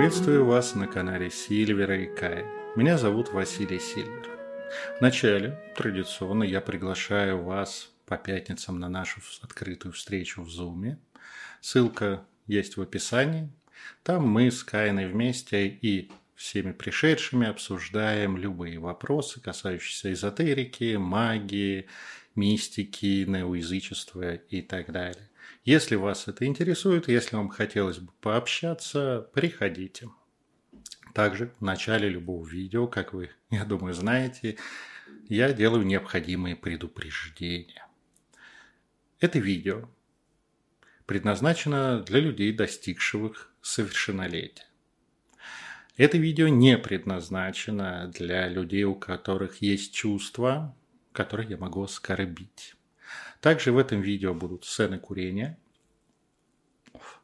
Приветствую вас на канале Сильвера и Кай. Меня зовут Василий Сильвер. Вначале, традиционно, я приглашаю вас по пятницам на нашу открытую встречу в Zoom. Ссылка есть в описании. Там мы с Кайной вместе и всеми пришедшими обсуждаем любые вопросы, касающиеся эзотерики, магии, мистики, неоязычества и так далее. Если вас это интересует, если вам хотелось бы пообщаться, приходите. Также в начале любого видео, как вы, я думаю, знаете, я делаю необходимые предупреждения. Это видео предназначено для людей, достигших совершеннолетия. Это видео не предназначено для людей, у которых есть чувства, которые я могу оскорбить. Также в этом видео будут сцены курения.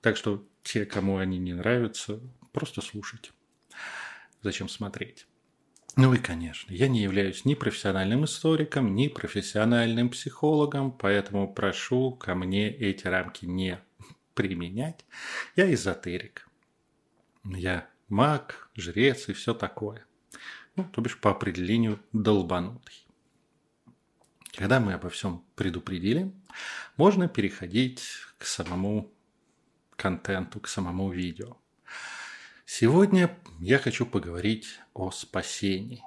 Так что те, кому они не нравятся, просто слушайте. Зачем смотреть? Ну и, конечно, я не являюсь ни профессиональным историком, ни профессиональным психологом, поэтому прошу ко мне эти рамки не применять. Я эзотерик. Я маг, жрец и все такое. Ну, то бишь, по определению долбанутый. Когда мы обо всем предупредили, можно переходить к самому контенту, к самому видео. Сегодня я хочу поговорить о спасении.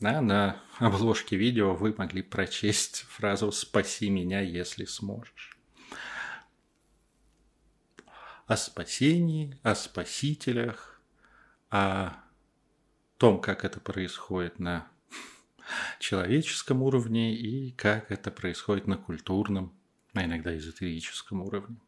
На обложке видео вы могли прочесть фразу «Спаси меня, если сможешь». О спасении, о спасителях, о том, как это происходит на человеческом уровне и как это происходит на культурном, а иногда эзотерическом уровне.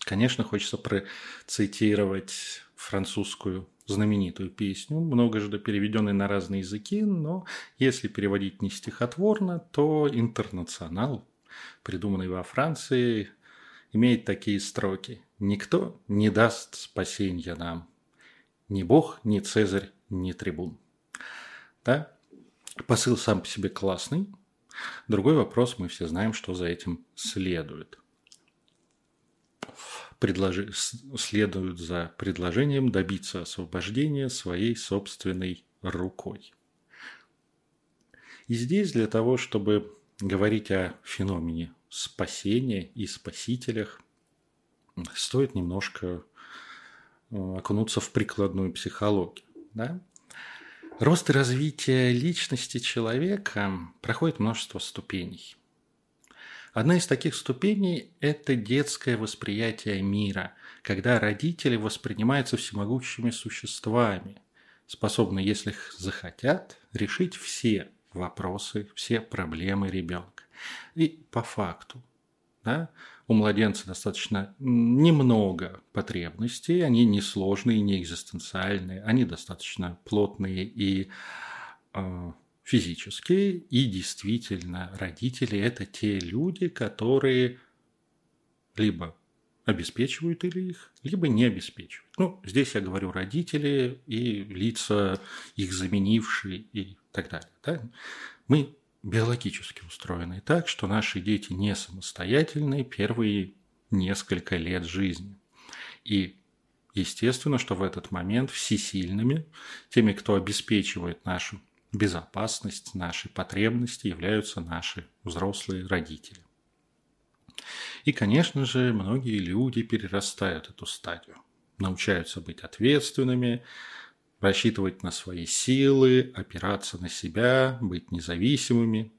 Конечно, хочется процитировать французскую знаменитую песню, многожды переведенную на разные языки, но если переводить не стихотворно, то «Интернационал», придуманный во Франции, имеет такие строки: «Никто не даст спасенья нам, ни Бог, ни Цезарь, ни трибун». Да? Посыл сам по себе классный. Другой вопрос, мы все знаем, что за этим следует. Следует за предложением добиться освобождения своей собственной рукой. И здесь для того, чтобы говорить о феномене спасения и спасителях, стоит немножко окунуться в прикладную психологию, да? Рост и развитие личности человека проходит множество ступеней. Одна из таких ступеней – это детское восприятие мира, когда родители воспринимаются всемогущими существами, способны, если их захотят, решить все вопросы, все проблемы ребенка. И по факту, да, у младенца достаточно немного потребностей, они несложные, не экзистенциальные, они достаточно плотные и физические. И действительно, родители – это те люди, которые либо обеспечивают их, либо не обеспечивают. Ну, здесь я говорю родители и лица, их заменившие и так далее. Да? Мы биологически устроены так, что наши дети не самостоятельны первые несколько лет жизни. И естественно, что в этот момент всесильными, теми, кто обеспечивает нашу безопасность, наши потребности, являются наши взрослые родители. И, конечно же, многие люди перерастают эту стадию, научаются быть ответственными, рассчитывать на свои силы, опираться на себя, быть независимыми.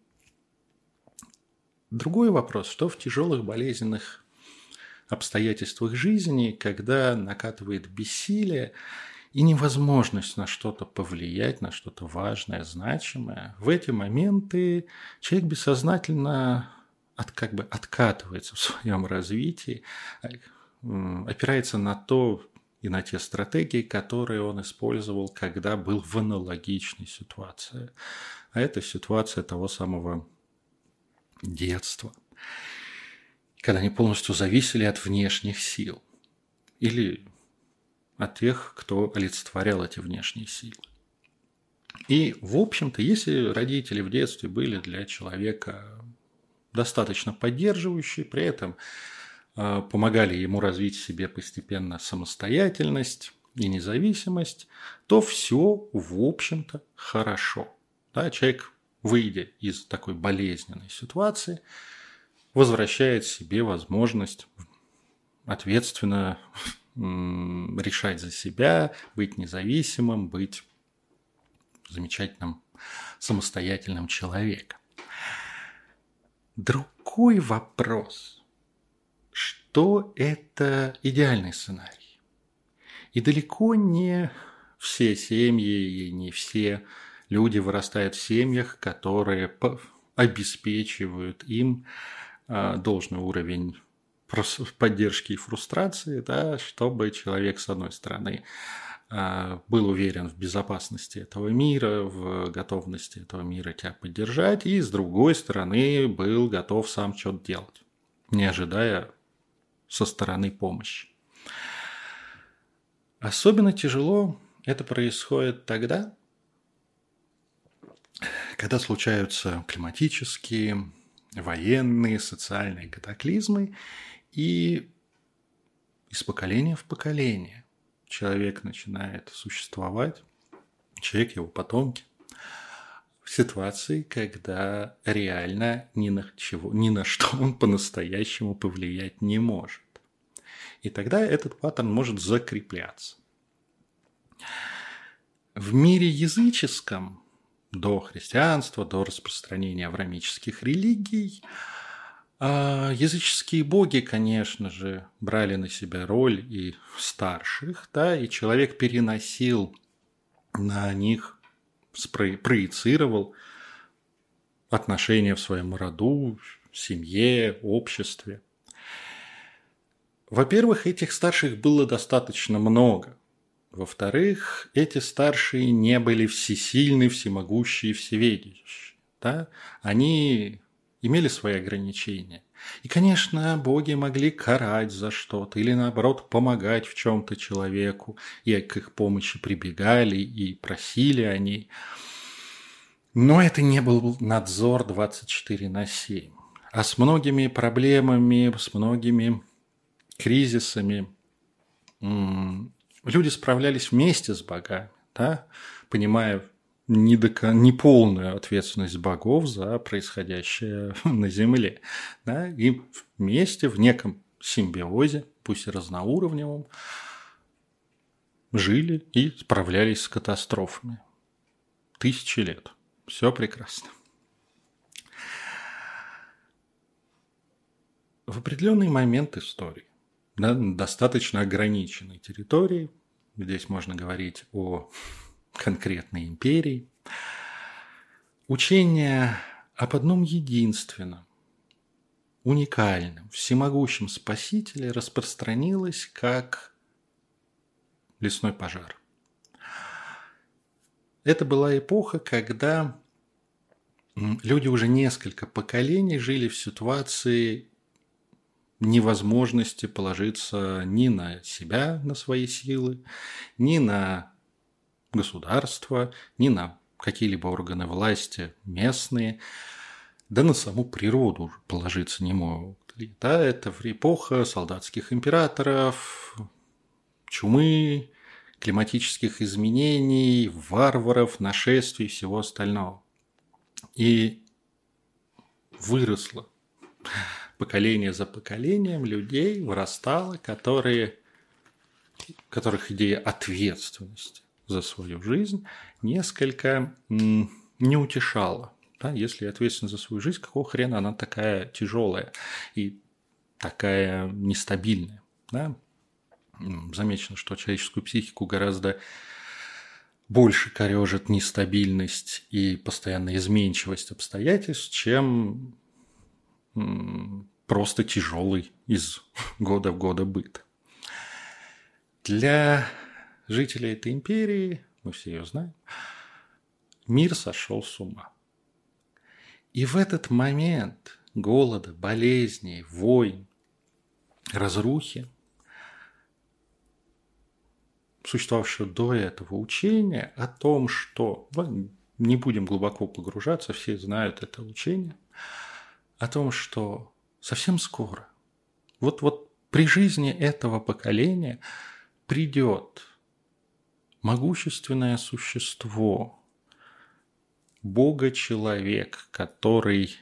Другой вопрос, что в тяжелых болезненных обстоятельствах жизни, когда накатывает бессилие и невозможность на что-то повлиять, на что-то важное, значимое, в эти моменты человек бессознательно откатывается в своем развитии, опирается на то, и на те стратегии, которые он использовал, когда был в аналогичной ситуации. А это ситуация того самого детства, когда они полностью зависели от внешних сил или от тех, кто олицетворял эти внешние силы. И, в общем-то, если родители в детстве были для человека достаточно поддерживающие, при этом помогали ему развить в себе постепенно самостоятельность, и независимость, то все, в общем-то, хорошо. Да, человек, выйдя из такой болезненной ситуации, возвращает себе возможность ответственно решать за себя, быть независимым, быть замечательным, самостоятельным человеком. Другой вопрос, что это идеальный сценарий. И далеко не все семьи и не все люди вырастают в семьях, которые обеспечивают им должный уровень поддержки и фрустрации, да, чтобы человек, с одной стороны, был уверен в безопасности этого мира, в готовности этого мира тебя поддержать, и, с другой стороны, был готов сам что-то делать, не ожидая со стороны помощи. Особенно тяжело это происходит тогда, когда случаются климатические, военные, социальные катаклизмы, и из поколения в поколение человек начинает существовать, человек, его потомки, в ситуации, когда реально ни на что он по-настоящему повлиять не может. И тогда этот паттерн может закрепляться. В мире языческом, до христианства, до распространения авраамических религий, языческие боги, конечно же, брали на себя роль и старших, да, и человек переносил на них, проецировал отношения в своем роду, семье, обществе. Во-первых, этих старших было достаточно много. Во-вторых, эти старшие не были всесильны, всемогущие, всеведящие. Да? Они имели свои ограничения. И, конечно, боги могли карать за что-то или, наоборот, помогать в чем-то человеку. И к их помощи прибегали и просили о ней. Но это не был надзор 24/7. А с многими проблемами, с многими кризисами люди справлялись вместе с богами, да? Понимая неполную ответственность богов за происходящее на Земле. Да? И вместе, в неком симбиозе, пусть и разноуровневом, жили и справлялись с катастрофами. Тысячи лет. Все прекрасно. В определенный момент истории, на достаточно ограниченной территории, здесь можно говорить о конкретной империи, учение об одном единственном, уникальном, всемогущем спасителе распространилось как лесной пожар. Это была эпоха, когда люди уже несколько поколений жили в ситуации невозможности положиться ни на себя, на свои силы, ни на государство, ни на какие-либо органы власти местные, да на саму природу положиться не могут. Да, это эпоха солдатских императоров, чумы, климатических изменений, варваров, нашествий и всего остального. И выросло поколение за поколением людей вырастало, которых идея ответственности за свою жизнь несколько не утешала. Да? Если ответственность за свою жизнь, какого хрена она такая тяжелая и такая нестабильная? Да? Замечено, что человеческую психику гораздо больше корежит нестабильность и постоянная изменчивость обстоятельств, чем просто тяжелый из года в год быт. Для жителей этой империи, мы все ее знаем, мир сошел с ума. И в этот момент голода, болезней, войн, разрухи, существовавшего до этого учения о том, что, не будем глубоко погружаться, все знают это учение, о том, что совсем скоро, вот при жизни этого поколения придет могущественное существо, Бога-человек, который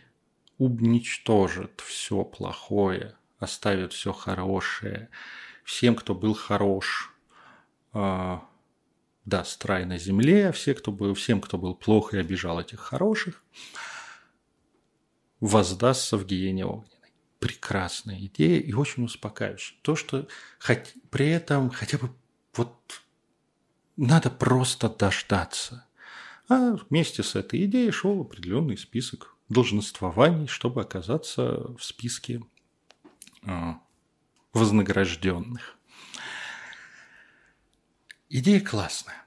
уничтожит все плохое, оставит все хорошее, всем, кто был хорош, даст рай на земле, а всем, кто был плох и обижал этих хороших, воздастся в гиене огненной. Прекрасная идея и очень успокаивающая. То, что при этом хотя бы вот надо просто дождаться. А вместе с этой идеей шел определенный список долженствований, чтобы оказаться в списке вознагражденных. Идея классная.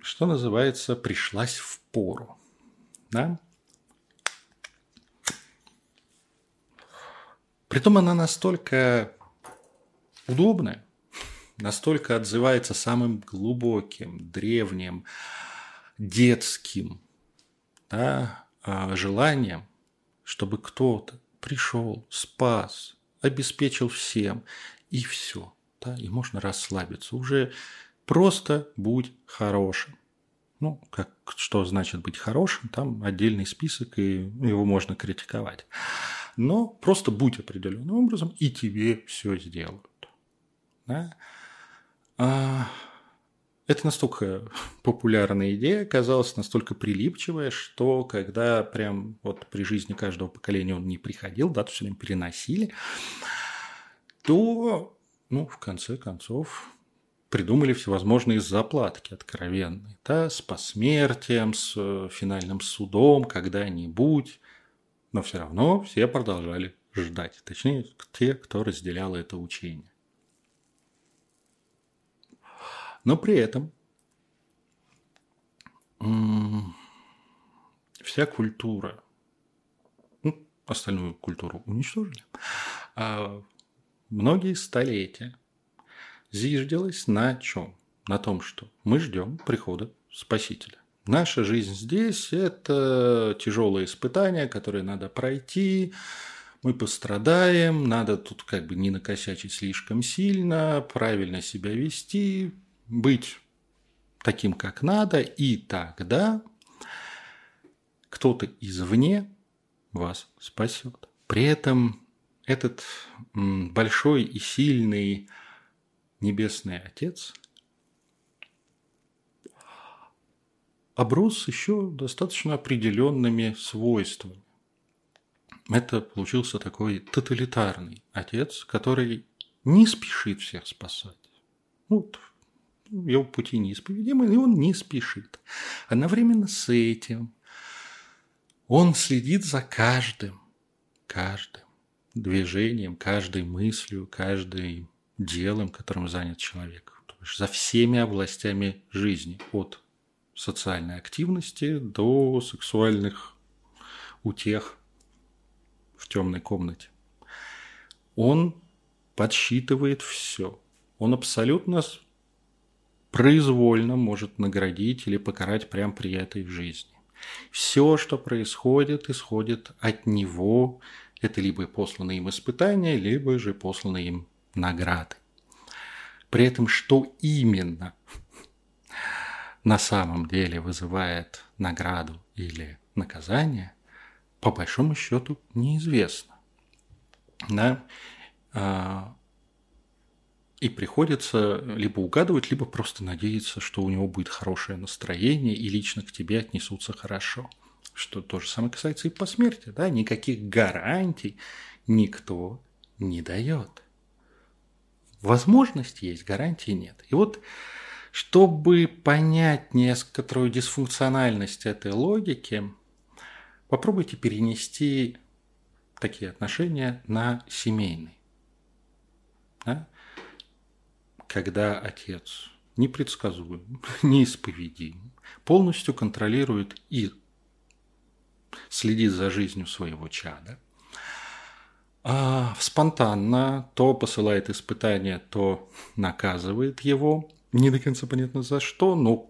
Что называется, пришлась в пору. Да? Притом она настолько удобная, настолько отзывается самым глубоким, древним, детским, да, желанием, чтобы кто-то пришел, спас, обеспечил всем, и все. Да, и можно расслабиться. Уже просто будь хорошим. Ну, что значит быть хорошим? Там отдельный список, и его можно критиковать. Но просто будь определенным образом, и тебе все сделают. Да? Это настолько популярная идея, оказалась настолько прилипчивая, что когда прям вот при жизни каждого поколения он не приходил, дату все время переносили, то, ну, в конце концов, придумали всевозможные заплатки откровенные, да, с посмертием, с финальным судом когда-нибудь, но все равно все продолжали ждать, точнее, те, кто разделял это учение. Но при этом вся культура, ну, остальную культуру уничтожили, а многие столетия зиждилась на чем? На том, что мы ждем прихода Спасителя. Наша жизнь здесь – это тяжелые испытания, которые надо пройти, мы пострадаем, надо тут как бы не накосячить слишком сильно, правильно себя вести, быть таким, как надо, и тогда кто-то извне вас спасет. При этом этот большой и сильный Небесный Отец оброс еще достаточно определенными свойствами. Это получился такой тоталитарный Отец, который не спешит всех спасать. Вот. Его пути неисповедимы, и он не спешит. Одновременно с этим он следит за каждым движением, каждой мыслью, каждым делом, которым занят человек. То есть за всеми областями жизни, от социальной активности до сексуальных утех в темной комнате. Он подсчитывает все. Он абсолютно произвольно может наградить или покарать прямо при этой жизни. Все, что происходит, исходит от него. Это либо посланные им испытания, либо же посланные им награды. При этом, что именно на самом деле вызывает награду или наказание, по большому счету неизвестно. Да? И приходится либо угадывать, либо просто надеяться, что у него будет хорошее настроение и лично к тебе отнесутся хорошо. Что то же самое касается и посмертия. Да? Никаких гарантий никто не дает. Возможность есть, гарантии нет. И вот, чтобы понять некоторую дисфункциональность этой логики, попробуйте перенести такие отношения на семейные. Да? Когда отец непредсказуем, неисповедим, полностью контролирует и следит за жизнью своего чада, спонтанно то посылает испытания, то наказывает его, не до конца понятно за что, но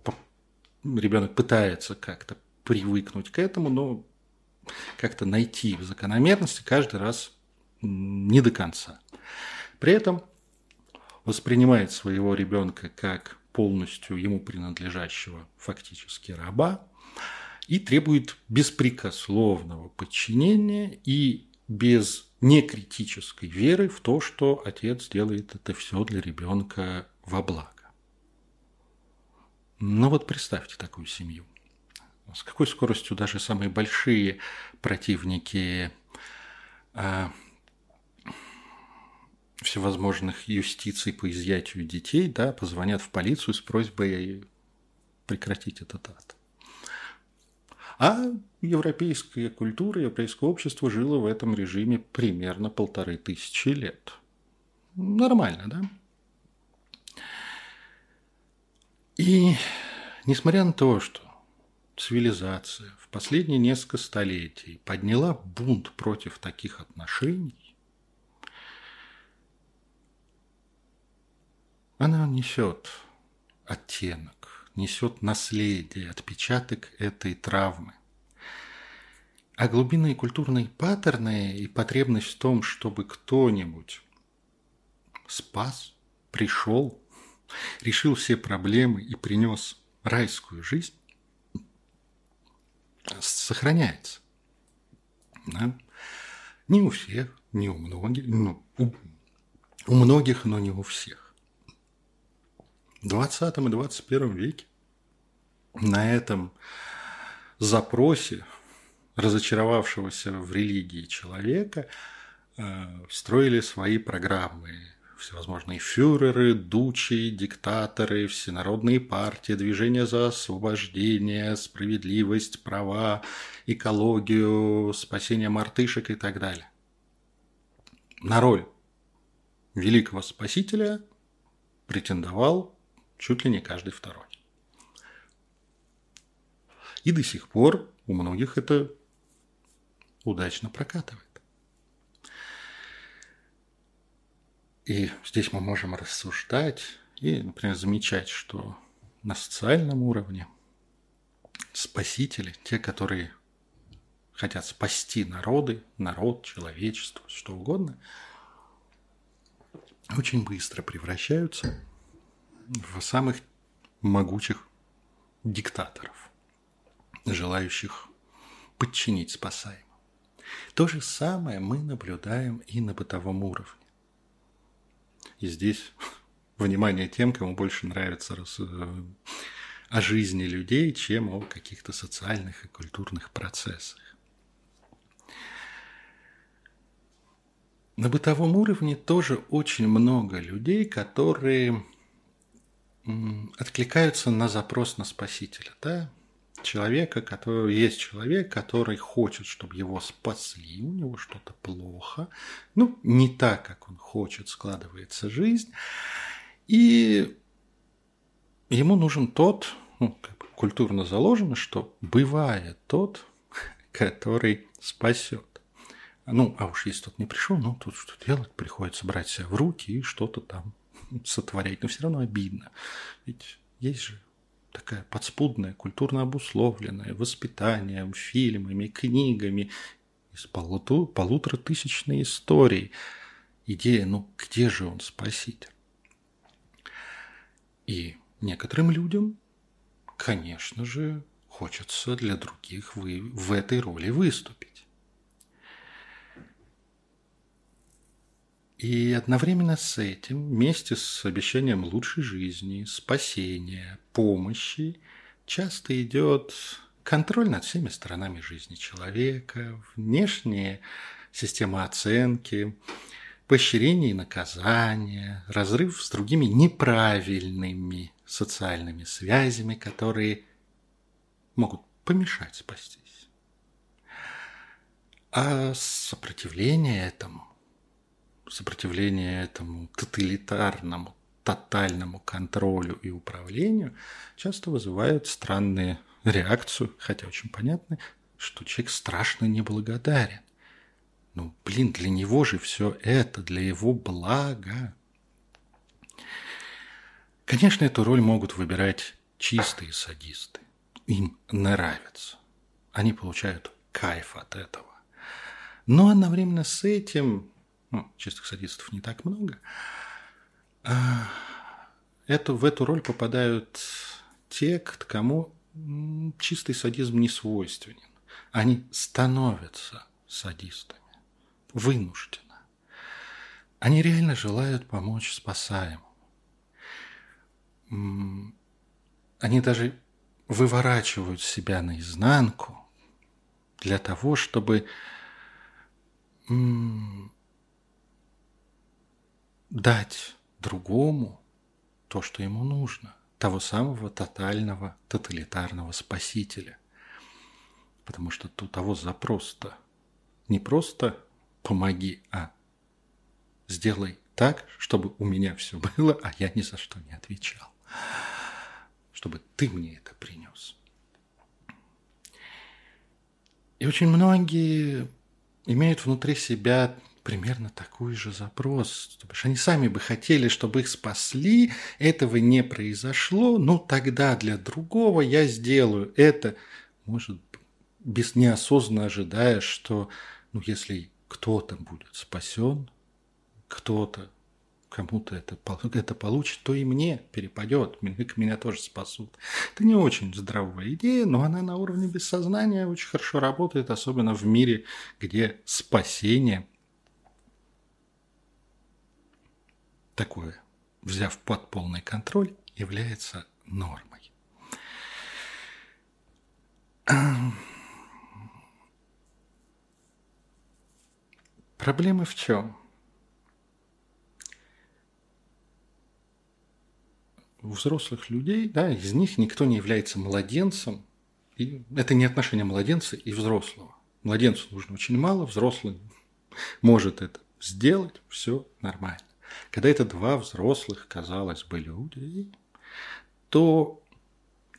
ребенок пытается как-то привыкнуть к этому, но как-то найти закономерности каждый раз не до конца. При этом воспринимает своего ребенка как полностью ему принадлежащего фактически раба и требует беспрекословного подчинения и без некритической веры в то, что отец делает это все для ребенка во благо. Ну вот представьте такую семью. С какой скоростью даже самые большие противники всевозможных юстиций по изъятию детей, да, позвонят в полицию с просьбой прекратить этот ад. А европейская культура, европейское общество жило в этом режиме примерно 1500 лет. Нормально, да? И несмотря на то, что цивилизация в последние несколько столетий подняла бунт против таких отношений, она несет оттенок, несет наследие, отпечаток этой травмы. А глубинные культурные паттерны и потребность в том, чтобы кто-нибудь спас, пришел, решил все проблемы и принес райскую жизнь, сохраняется. Да? Не у всех, не у многих, у многих, но не у всех. В 20 и 21 веке на этом запросе разочаровавшегося в религии человека строили свои программы. Всевозможные фюреры, дучи, диктаторы, всенародные партии, движения за освобождение, справедливость, права, экологию, спасение мартышек и так далее. На роль великого спасителя претендовал чуть ли не каждый второй. И до сих пор у многих это удачно прокатывает. И здесь мы можем рассуждать и, например, замечать, что на социальном уровне спасители, те, которые хотят спасти народы, народ, человечество, что угодно, очень быстро превращаются в самых могучих диктаторов, желающих подчинить спасаемым. То же самое мы наблюдаем и на бытовом уровне. И здесь внимание тем, кому больше нравится о жизни людей, чем о каких-то социальных и культурных процессах. На бытовом уровне тоже очень много людей, которые откликаются на запрос на спасителя. Да? Есть человек, который хочет, чтобы его спасли, у него что-то плохо, не так, как он хочет, складывается жизнь, и ему нужен тот, культурно заложено, что бывает тот, который спасет. А уж если тот не пришел, тут что делать, приходится брать себя в руки и что-то там сотворять, но все равно обидно, ведь есть же такая подспудная, культурно обусловленная, воспитанием, фильмами, книгами, из полуторатысячной истории. Идея, где же он спаситель? И некоторым людям, конечно же, хочется для других в этой роли выступить. И одновременно с этим, вместе с обещанием лучшей жизни, спасения, помощи, часто идет контроль над всеми сторонами жизни человека, внешняя система оценки, поощрение и наказание, разрыв с другими неправильными социальными связями, которые могут помешать спастись. А сопротивление этому тоталитарному, тотальному контролю и управлению часто вызывает странную реакцию, хотя очень понятно, что человек страшно неблагодарен. Для него же все это, для его блага. Конечно, эту роль могут выбирать чистые садисты. Им нравится. Они получают кайф от этого. Но одновременно с этим чистых садистов не так много. В эту роль попадают те, кому чистый садизм не свойственен. Они становятся садистами. Вынужденно. Они реально желают помочь спасаемому. Они даже выворачивают себя наизнанку для того, чтобы дать другому то, что ему нужно, того самого тотального, тоталитарного спасителя. Потому что у того запрос-то не просто «помоги», а «сделай так, чтобы у меня все было, а я ни за что не отвечал, чтобы ты мне это принес». И очень многие имеют внутри себя примерно такой же запрос. То бишь, они сами бы хотели, чтобы их спасли, этого не произошло, но тогда для другого я сделаю это. Может, неосознанно ожидая, что если кто-то будет спасен, кому-то это получит, то и мне перепадет, меня тоже спасут. Это не очень здравая идея, но она на уровне бессознания очень хорошо работает, особенно в мире, где спасение такое, взяв под полный контроль, является нормой. Проблема в чем? У взрослых людей, из них никто не является младенцем. И это не отношение младенца и взрослого. Младенцу нужно очень мало, взрослый может это сделать, все нормально. Когда это два взрослых, казалось бы, люди, то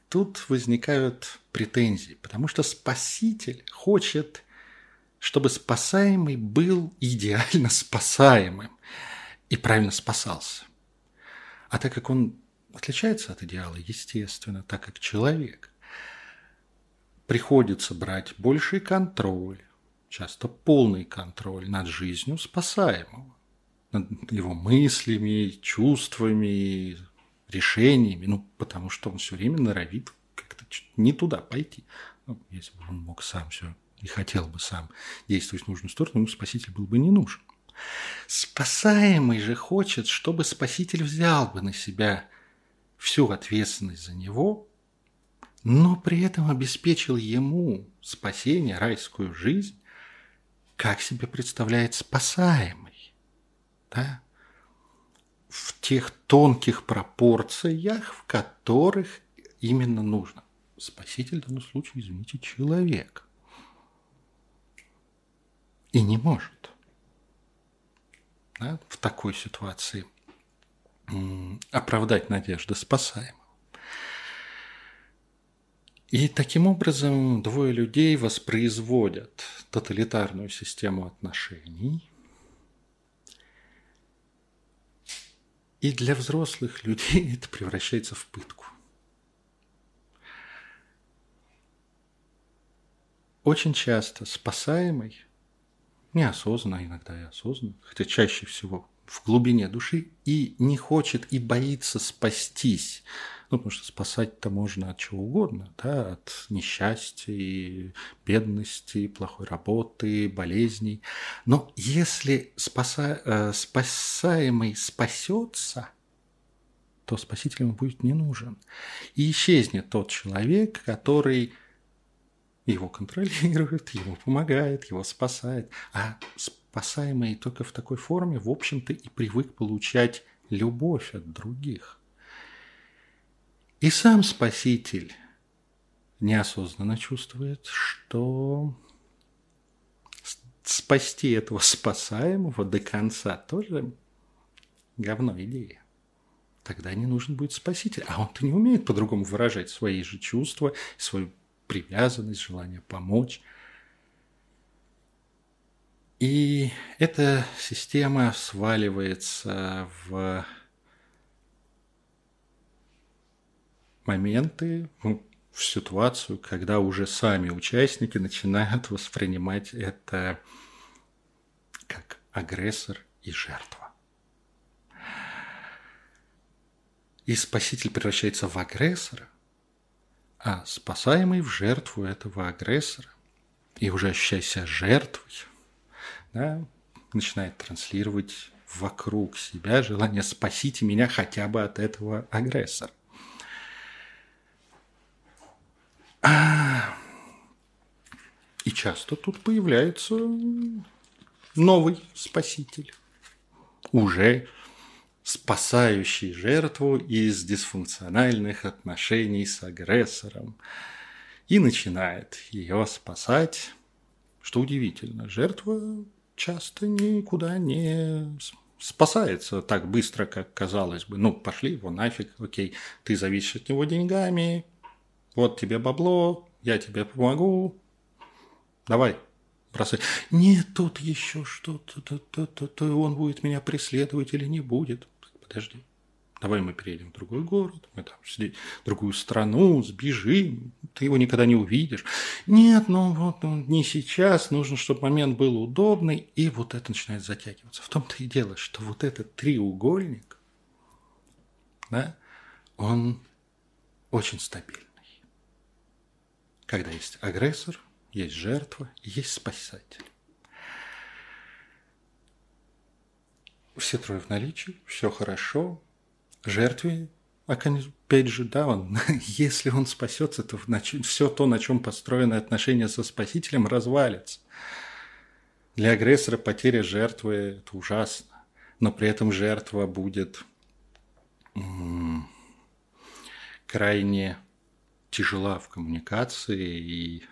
тут возникают претензии, потому что спаситель хочет, чтобы спасаемый был идеально спасаемым и правильно спасался. А так как он отличается от идеала, естественно, так как человек, приходится брать больший контроль, часто полный контроль над жизнью спасаемого, над его мыслями, чувствами, решениями, потому что он все время норовит как-то не туда пойти. Если бы он мог сам все и хотел бы сам действовать в нужную сторону, ему спаситель был бы не нужен. Спасаемый же хочет, чтобы спаситель взял бы на себя всю ответственность за него, но при этом обеспечил ему спасение, райскую жизнь, как себе представляет спасаемый. Да? В тех тонких пропорциях, в которых именно нужно. Спаситель в данном случае, извините, человек. И не может. Да? В такой ситуации оправдать надежды спасаемого. И таким образом двое людей воспроизводят тоталитарную систему отношений. И для взрослых людей это превращается в пытку. Очень часто спасаемый, неосознанно, иногда и осознанно, хотя чаще всего в глубине души, и не хочет, и боится спастись. Потому что спасать-то можно от чего угодно, от несчастья, бедности, плохой работы, болезней. Но если спасаемый спасется, то спаситель ему будет не нужен. И исчезнет тот человек, который его контролирует, ему помогает, его спасает. А спасаемый только в такой форме, в общем-то, и привык получать любовь от других. И сам спаситель неосознанно чувствует, что спасти этого спасаемого до конца тоже говно идея. Тогда не нужен будет спаситель. А он-то не умеет по-другому выражать свои же чувства, свою привязанность, желание помочь. И эта система сваливается в моменты, в ситуацию, когда уже сами участники начинают воспринимать это как агрессор и жертва. и спаситель превращается в агрессора, а спасаемый в жертву этого агрессора, и уже ощущая себя жертвой, да, начинает транслировать вокруг себя желание «спасите меня хотя бы от этого агрессора». И часто тут появляется новый спаситель, уже спасающий жертву из дисфункциональных отношений с агрессором, и начинает ее спасать. Что удивительно, жертва часто никуда не спасается так быстро, как казалось бы. Ну, пошли его нафиг, окей, ты зависишь от него деньгами, вот тебе бабло, я тебе помогу, давай, бросай. Нет, тут еще что-то, он будет меня преследовать или не будет. Подожди, давай мы переедем в другой город, мы там в другую страну, сбежим, ты его никогда не увидишь. Нет, ну вот он не сейчас, нужно, чтобы момент был удобный, и вот это начинает затягиваться. В том-то и дело, что вот этот треугольник, да, он очень стабильный. Когда есть агрессор, есть жертва, есть спасатель. Все трое в наличии, все хорошо. Жертве, опять же, да, он, если он спасется, то все то, на чем построены отношения со спасителем, развалится. Для агрессора потеря жертвы – это ужасно. Но при этом жертва будет крайне тяжела в коммуникации и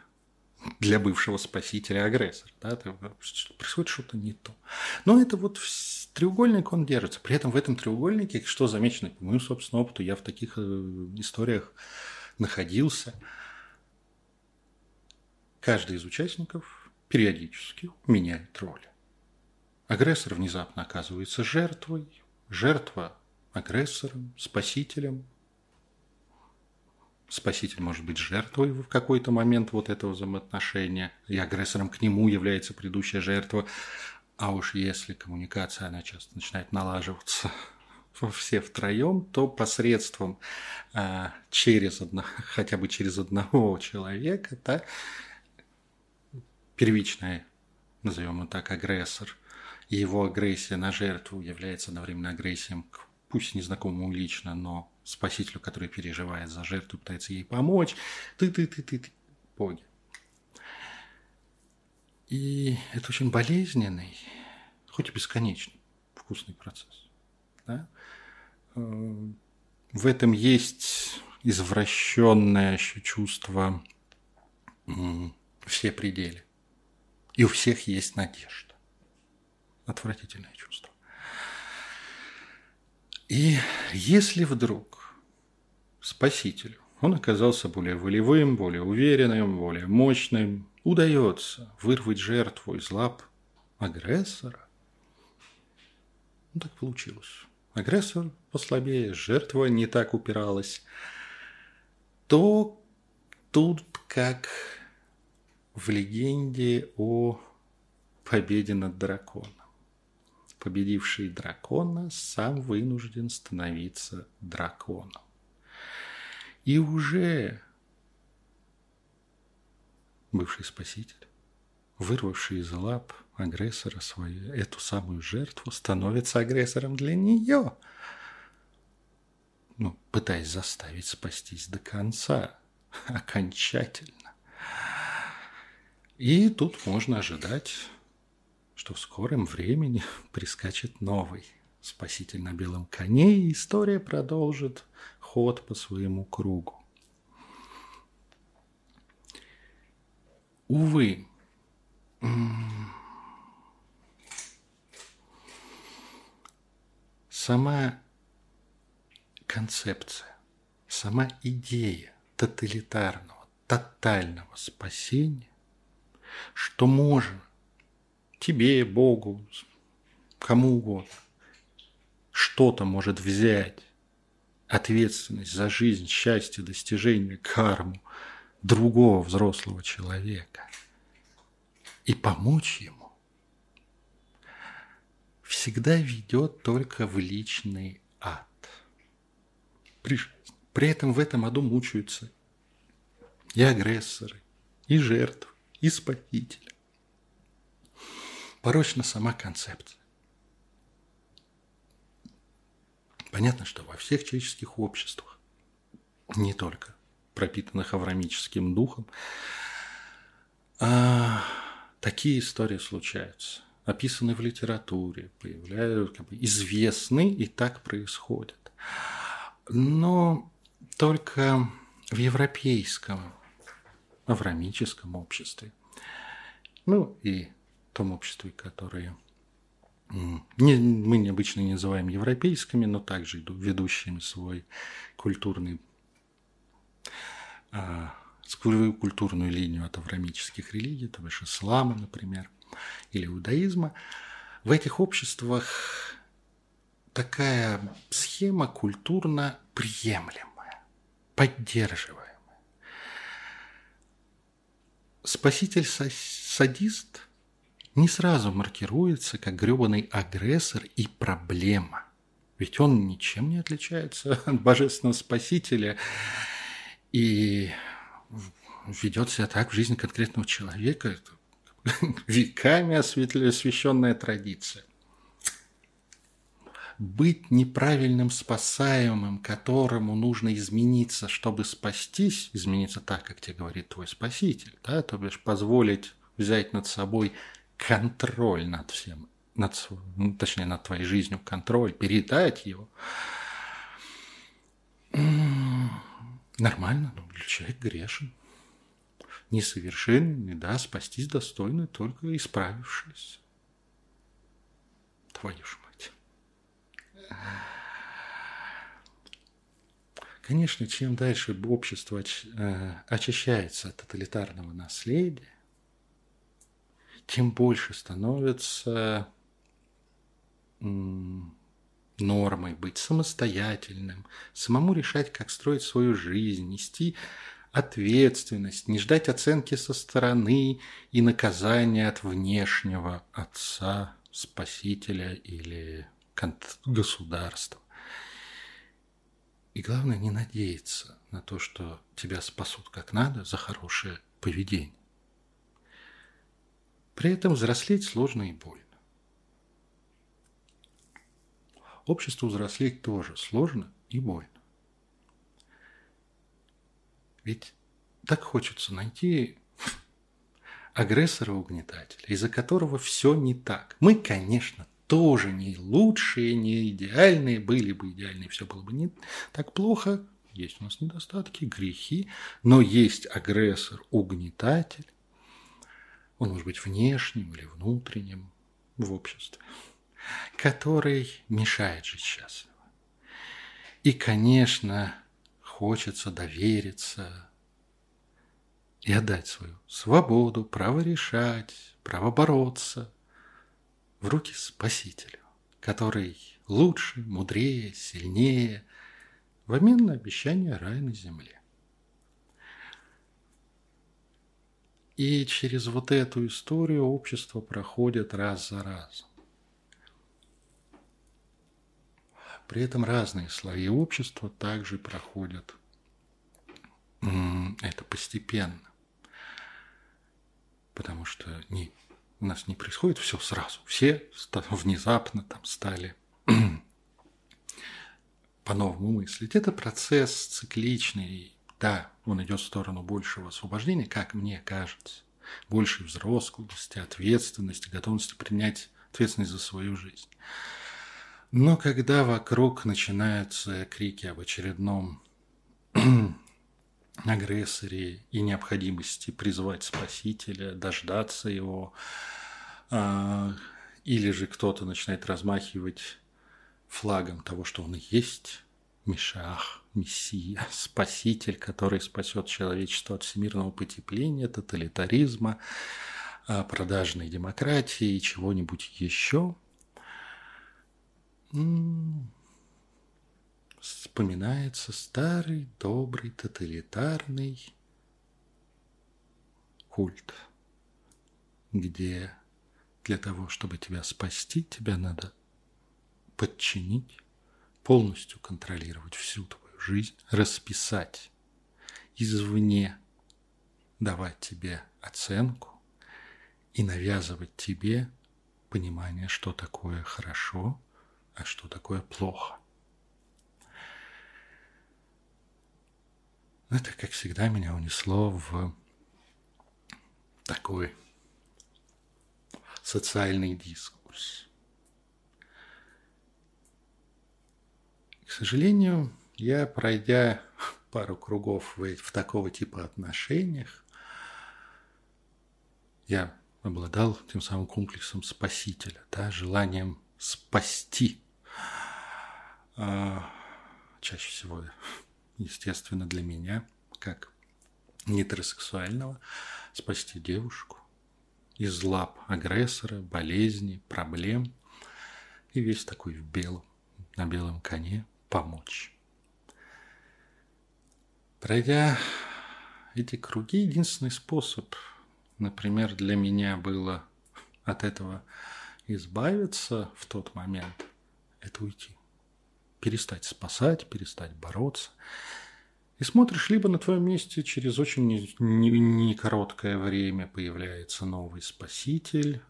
для бывшего спасителя агрессора. Да? Происходит что-то не то. Но это вот треугольник, он держится. При этом в этом треугольнике, что замечено по моему собственному опыту, я в таких историях находился. Каждый из участников периодически меняет роли. Агрессор внезапно оказывается жертвой, жертва агрессором, спасителем. Спаситель может быть жертвой в какой-то момент вот этого взаимоотношения, и агрессором к нему является предыдущая жертва. А уж если коммуникация, она часто начинает налаживаться все втроем, то посредством, хотя бы через одного человека, да, первичная, назовем его так, агрессор, и его агрессия на жертву является одновременно агрессией к, пусть незнакомому лично, но спасителю, который переживает за жертву, пытается ей помочь. Боги. И это очень болезненный, хоть и бесконечный, вкусный процесс. Да? В этом есть извращенное чувство «все пределы». И у всех есть надежда. Отвратительное чувство. И если вдруг спасителю, он оказался более волевым, более уверенным, более мощным, удается вырвать жертву из лап агрессора, ну, так получилось. Агрессор послабее, жертва не так упиралась. То тут как в легенде о победе над драконом. Победивший дракона сам вынужден становиться драконом. И уже бывший спаситель, вырвавший из лап агрессора свою, эту самую жертву, становится агрессором для нее, ну, пытаясь заставить спастись до конца, окончательно. И тут можно ожидать, что в скором времени прискачет новый спаситель на белом коне, и история продолжит ход по своему кругу. Увы, сама концепция, сама идея тоталитарного, тотального спасения, что можно тебе, Богу, кому угодно, что-то может взять ответственность за жизнь, счастье, достижение, карму другого взрослого человека и помочь ему, всегда ведет только в личный ад. При этом в этом аду мучаются и агрессоры, и жертвы, и спасители. Порочна сама концепция. Понятно, что во всех человеческих обществах, не только пропитанных аврамическим духом, такие истории случаются, описаны в литературе, появляются, известны, и так происходит. Но только в европейском аврамическом обществе, ну и в том обществе, которое мы обычно не называем европейскими, но также ведущими свой культурную линию от аврамических религий, то есть ислама, например, или иудаизма, в этих обществах такая схема культурно приемлемая, поддерживаемая. Спаситель-садист не сразу маркируется как грёбаный агрессор и проблема, ведь он ничем не отличается от божественного спасителя и ведет себя так в жизни конкретного человека. Это веками освященная традиция. Быть неправильным спасаемым, которому нужно измениться, чтобы спастись, измениться так, как тебе говорит твой спаситель, да, то бишь позволить взять над собой контроль над всем, точнее, над твоей жизнью, контроль, передать его. Нормально, но человек грешен. Несовершенный, да, спастись достойно, только исправившись. Твою ж мать. Конечно, чем дальше общество очищается от тоталитарного наследия, тем больше становится нормой быть самостоятельным, самому решать, как строить свою жизнь, нести ответственность, не ждать оценки со стороны и наказания от внешнего отца, спасителя или государства. И главное, не надеяться на то, что тебя спасут как надо за хорошее поведение. При этом взрослеть сложно и больно. Обществу взрослеть тоже сложно и больно. Ведь так хочется найти агрессора-угнетателя, из-за которого все не так. Мы, конечно, тоже не лучшие, не идеальные, были бы идеальные, все было бы не так плохо. Есть у нас недостатки, грехи, но есть агрессор-угнетатель. Он может быть внешним или внутренним в обществе, который мешает жить счастливо. И, конечно, хочется довериться и отдать свою свободу, право решать, право бороться в руки Спасителю, который лучше, мудрее, сильнее, в обмен на обещание рая на земле. И через вот эту историю общество проходит раз за разом. При этом разные слои общества также проходят это постепенно. Потому что у нас не происходит все сразу. Все внезапно там стали по-новому мыслить. Это процесс цикличный. Да, он идет в сторону большего освобождения, как мне кажется, большей взрослости, ответственности, готовности принять ответственность за свою жизнь. Но когда вокруг начинаются крики об очередном агрессоре и необходимости призвать спасителя, дождаться его, или же кто-то начинает размахивать флагом того, что он и есть, Мешах, Мессия, Спаситель, который спасет человечество от всемирного потепления, тоталитаризма, продажной демократии и чего-нибудь еще. Вспоминается старый, добрый, тоталитарный культ, где для того, чтобы тебя спасти, тебя надо подчинить, полностью контролировать всю твою жизнь расписать, извне давать тебе оценку и навязывать тебе понимание, что такое хорошо, а что такое плохо. Это, как всегда, меня унесло в такой социальный дискурс. К сожалению, я, пройдя пару кругов в такого типа отношениях, я обладал тем самым комплексом спасителя, да, желанием спасти. Чаще всего, естественно, для меня, как гетеросексуального, спасти девушку из лап агрессора, болезни, проблем. И весь такой в белом, на белом коне помочь. Пройдя эти круги, единственный способ, например, для меня было от этого избавиться в тот момент, это уйти. Перестать спасать, перестать бороться. И смотришь, либо на твоем месте через очень некороткое время появляется новый спаситель,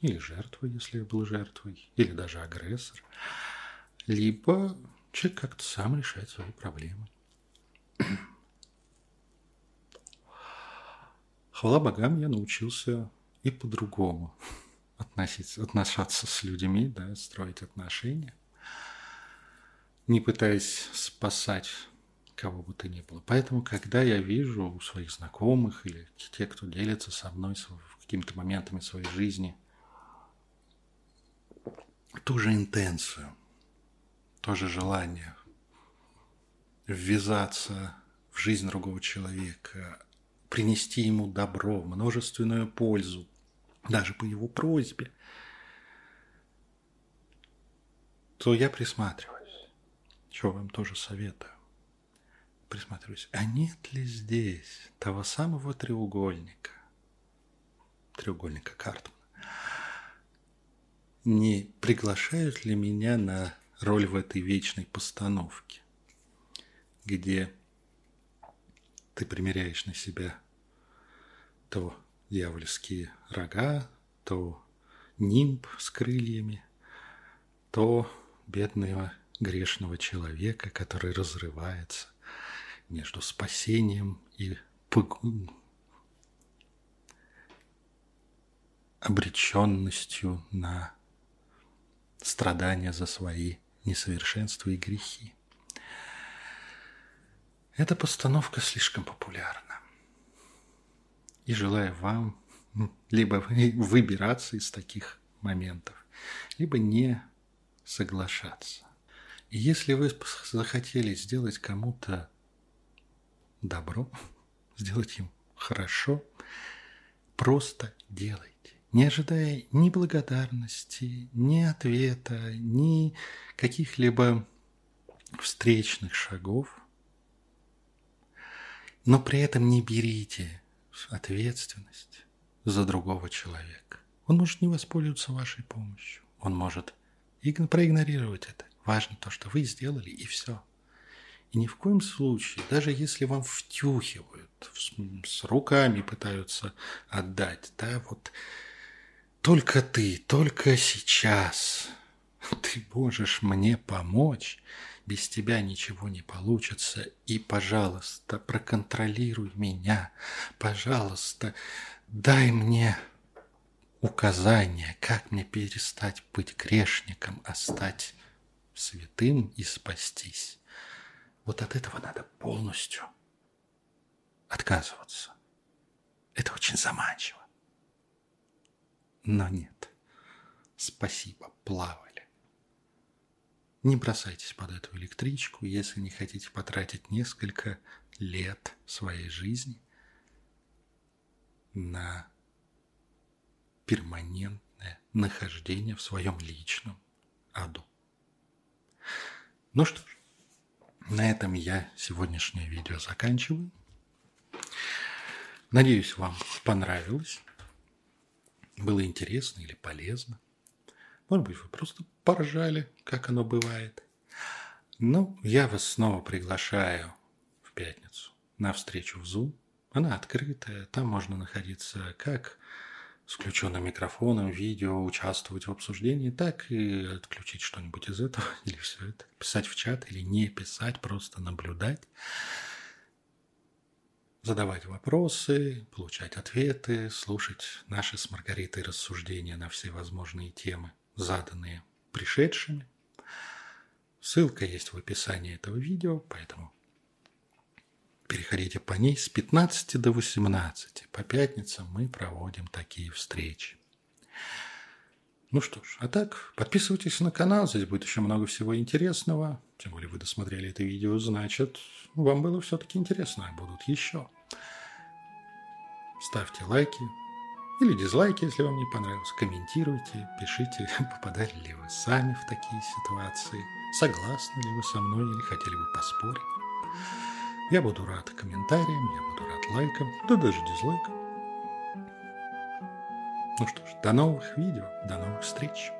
или жертва, если я был жертвой, или даже агрессор, либо человек как-то сам решает свои проблемы. Хвала богам, я научился и по-другому отношаться с людьми, да, строить отношения, не пытаясь спасать кого бы то ни было. Поэтому, когда я вижу у своих знакомых или те, кто делится со мной какими-то моментами своей жизни, ту же интенцию, то же желание ввязаться в жизнь другого человека, принести ему добро, множественную пользу, даже по его просьбе, то я присматриваюсь. Чего вам тоже советую. Присматриваюсь, а нет ли здесь того самого треугольника, треугольника Картмана? Не приглашают ли меня на роль в этой вечной постановке, где ты примеряешь на себя то дьявольские рога, то нимб с крыльями, то бедного грешного человека, который разрывается между спасением и обреченностью на страдания за свои несовершенства и грехи. Эта постановка слишком популярна. И желаю вам либо выбираться из таких моментов, либо не соглашаться. И если вы захотели сделать кому-то добро, сделать им хорошо, просто делайте, не ожидая ни благодарности, ни ответа, ни каких-либо встречных шагов, но при этом не берите ответственность за другого человека. Он может не воспользоваться вашей помощью, он может проигнорировать это. Важно то, что вы сделали, и все. И ни в коем случае, даже если вам втюхивают, с руками пытаются отдать, да, вот только ты, только сейчас ты можешь мне помочь, без тебя ничего не получится, и, пожалуйста, проконтролируй меня, пожалуйста, дай мне указания, как мне перестать быть грешником, а стать святым и спастись. Вот от этого надо полностью отказываться. Это очень заманчиво. Но нет. Спасибо, плавали. Не бросайтесь под эту электричку, если не хотите потратить несколько лет своей жизни на перманентное нахождение в своем личном аду. Ну что ж. На этом я сегодняшнее видео заканчиваю. Надеюсь, вам понравилось, было интересно или полезно. Может быть, вы просто поржали, как оно бывает. Ну, я вас снова приглашаю в пятницу на встречу в Zoom. Она открытая, там можно находиться как с включенным микрофоном, видео, участвовать в обсуждении, так и отключить что-нибудь из этого, или все это, писать в чат, или не писать, просто наблюдать, задавать вопросы, получать ответы, слушать наши с Маргаритой рассуждения на все возможные темы, заданные пришедшими. Ссылка есть в описании этого видео, поэтому переходите по ней. С 15 до 18 по пятницам мы проводим такие встречи. Ну что ж, а так, подписывайтесь на канал, здесь будет еще много всего интересного. Тем более вы досмотрели это видео, значит, вам было все-таки интересно, а будут еще. Ставьте лайки или дизлайки, если вам не понравилось. Комментируйте, пишите, попадали ли вы сами в такие ситуации, согласны ли вы со мной или хотели бы поспорить. Я буду рад комментариям, я буду рад лайкам, да даже дизлайкам. Ну что ж, до новых видео, до новых встреч.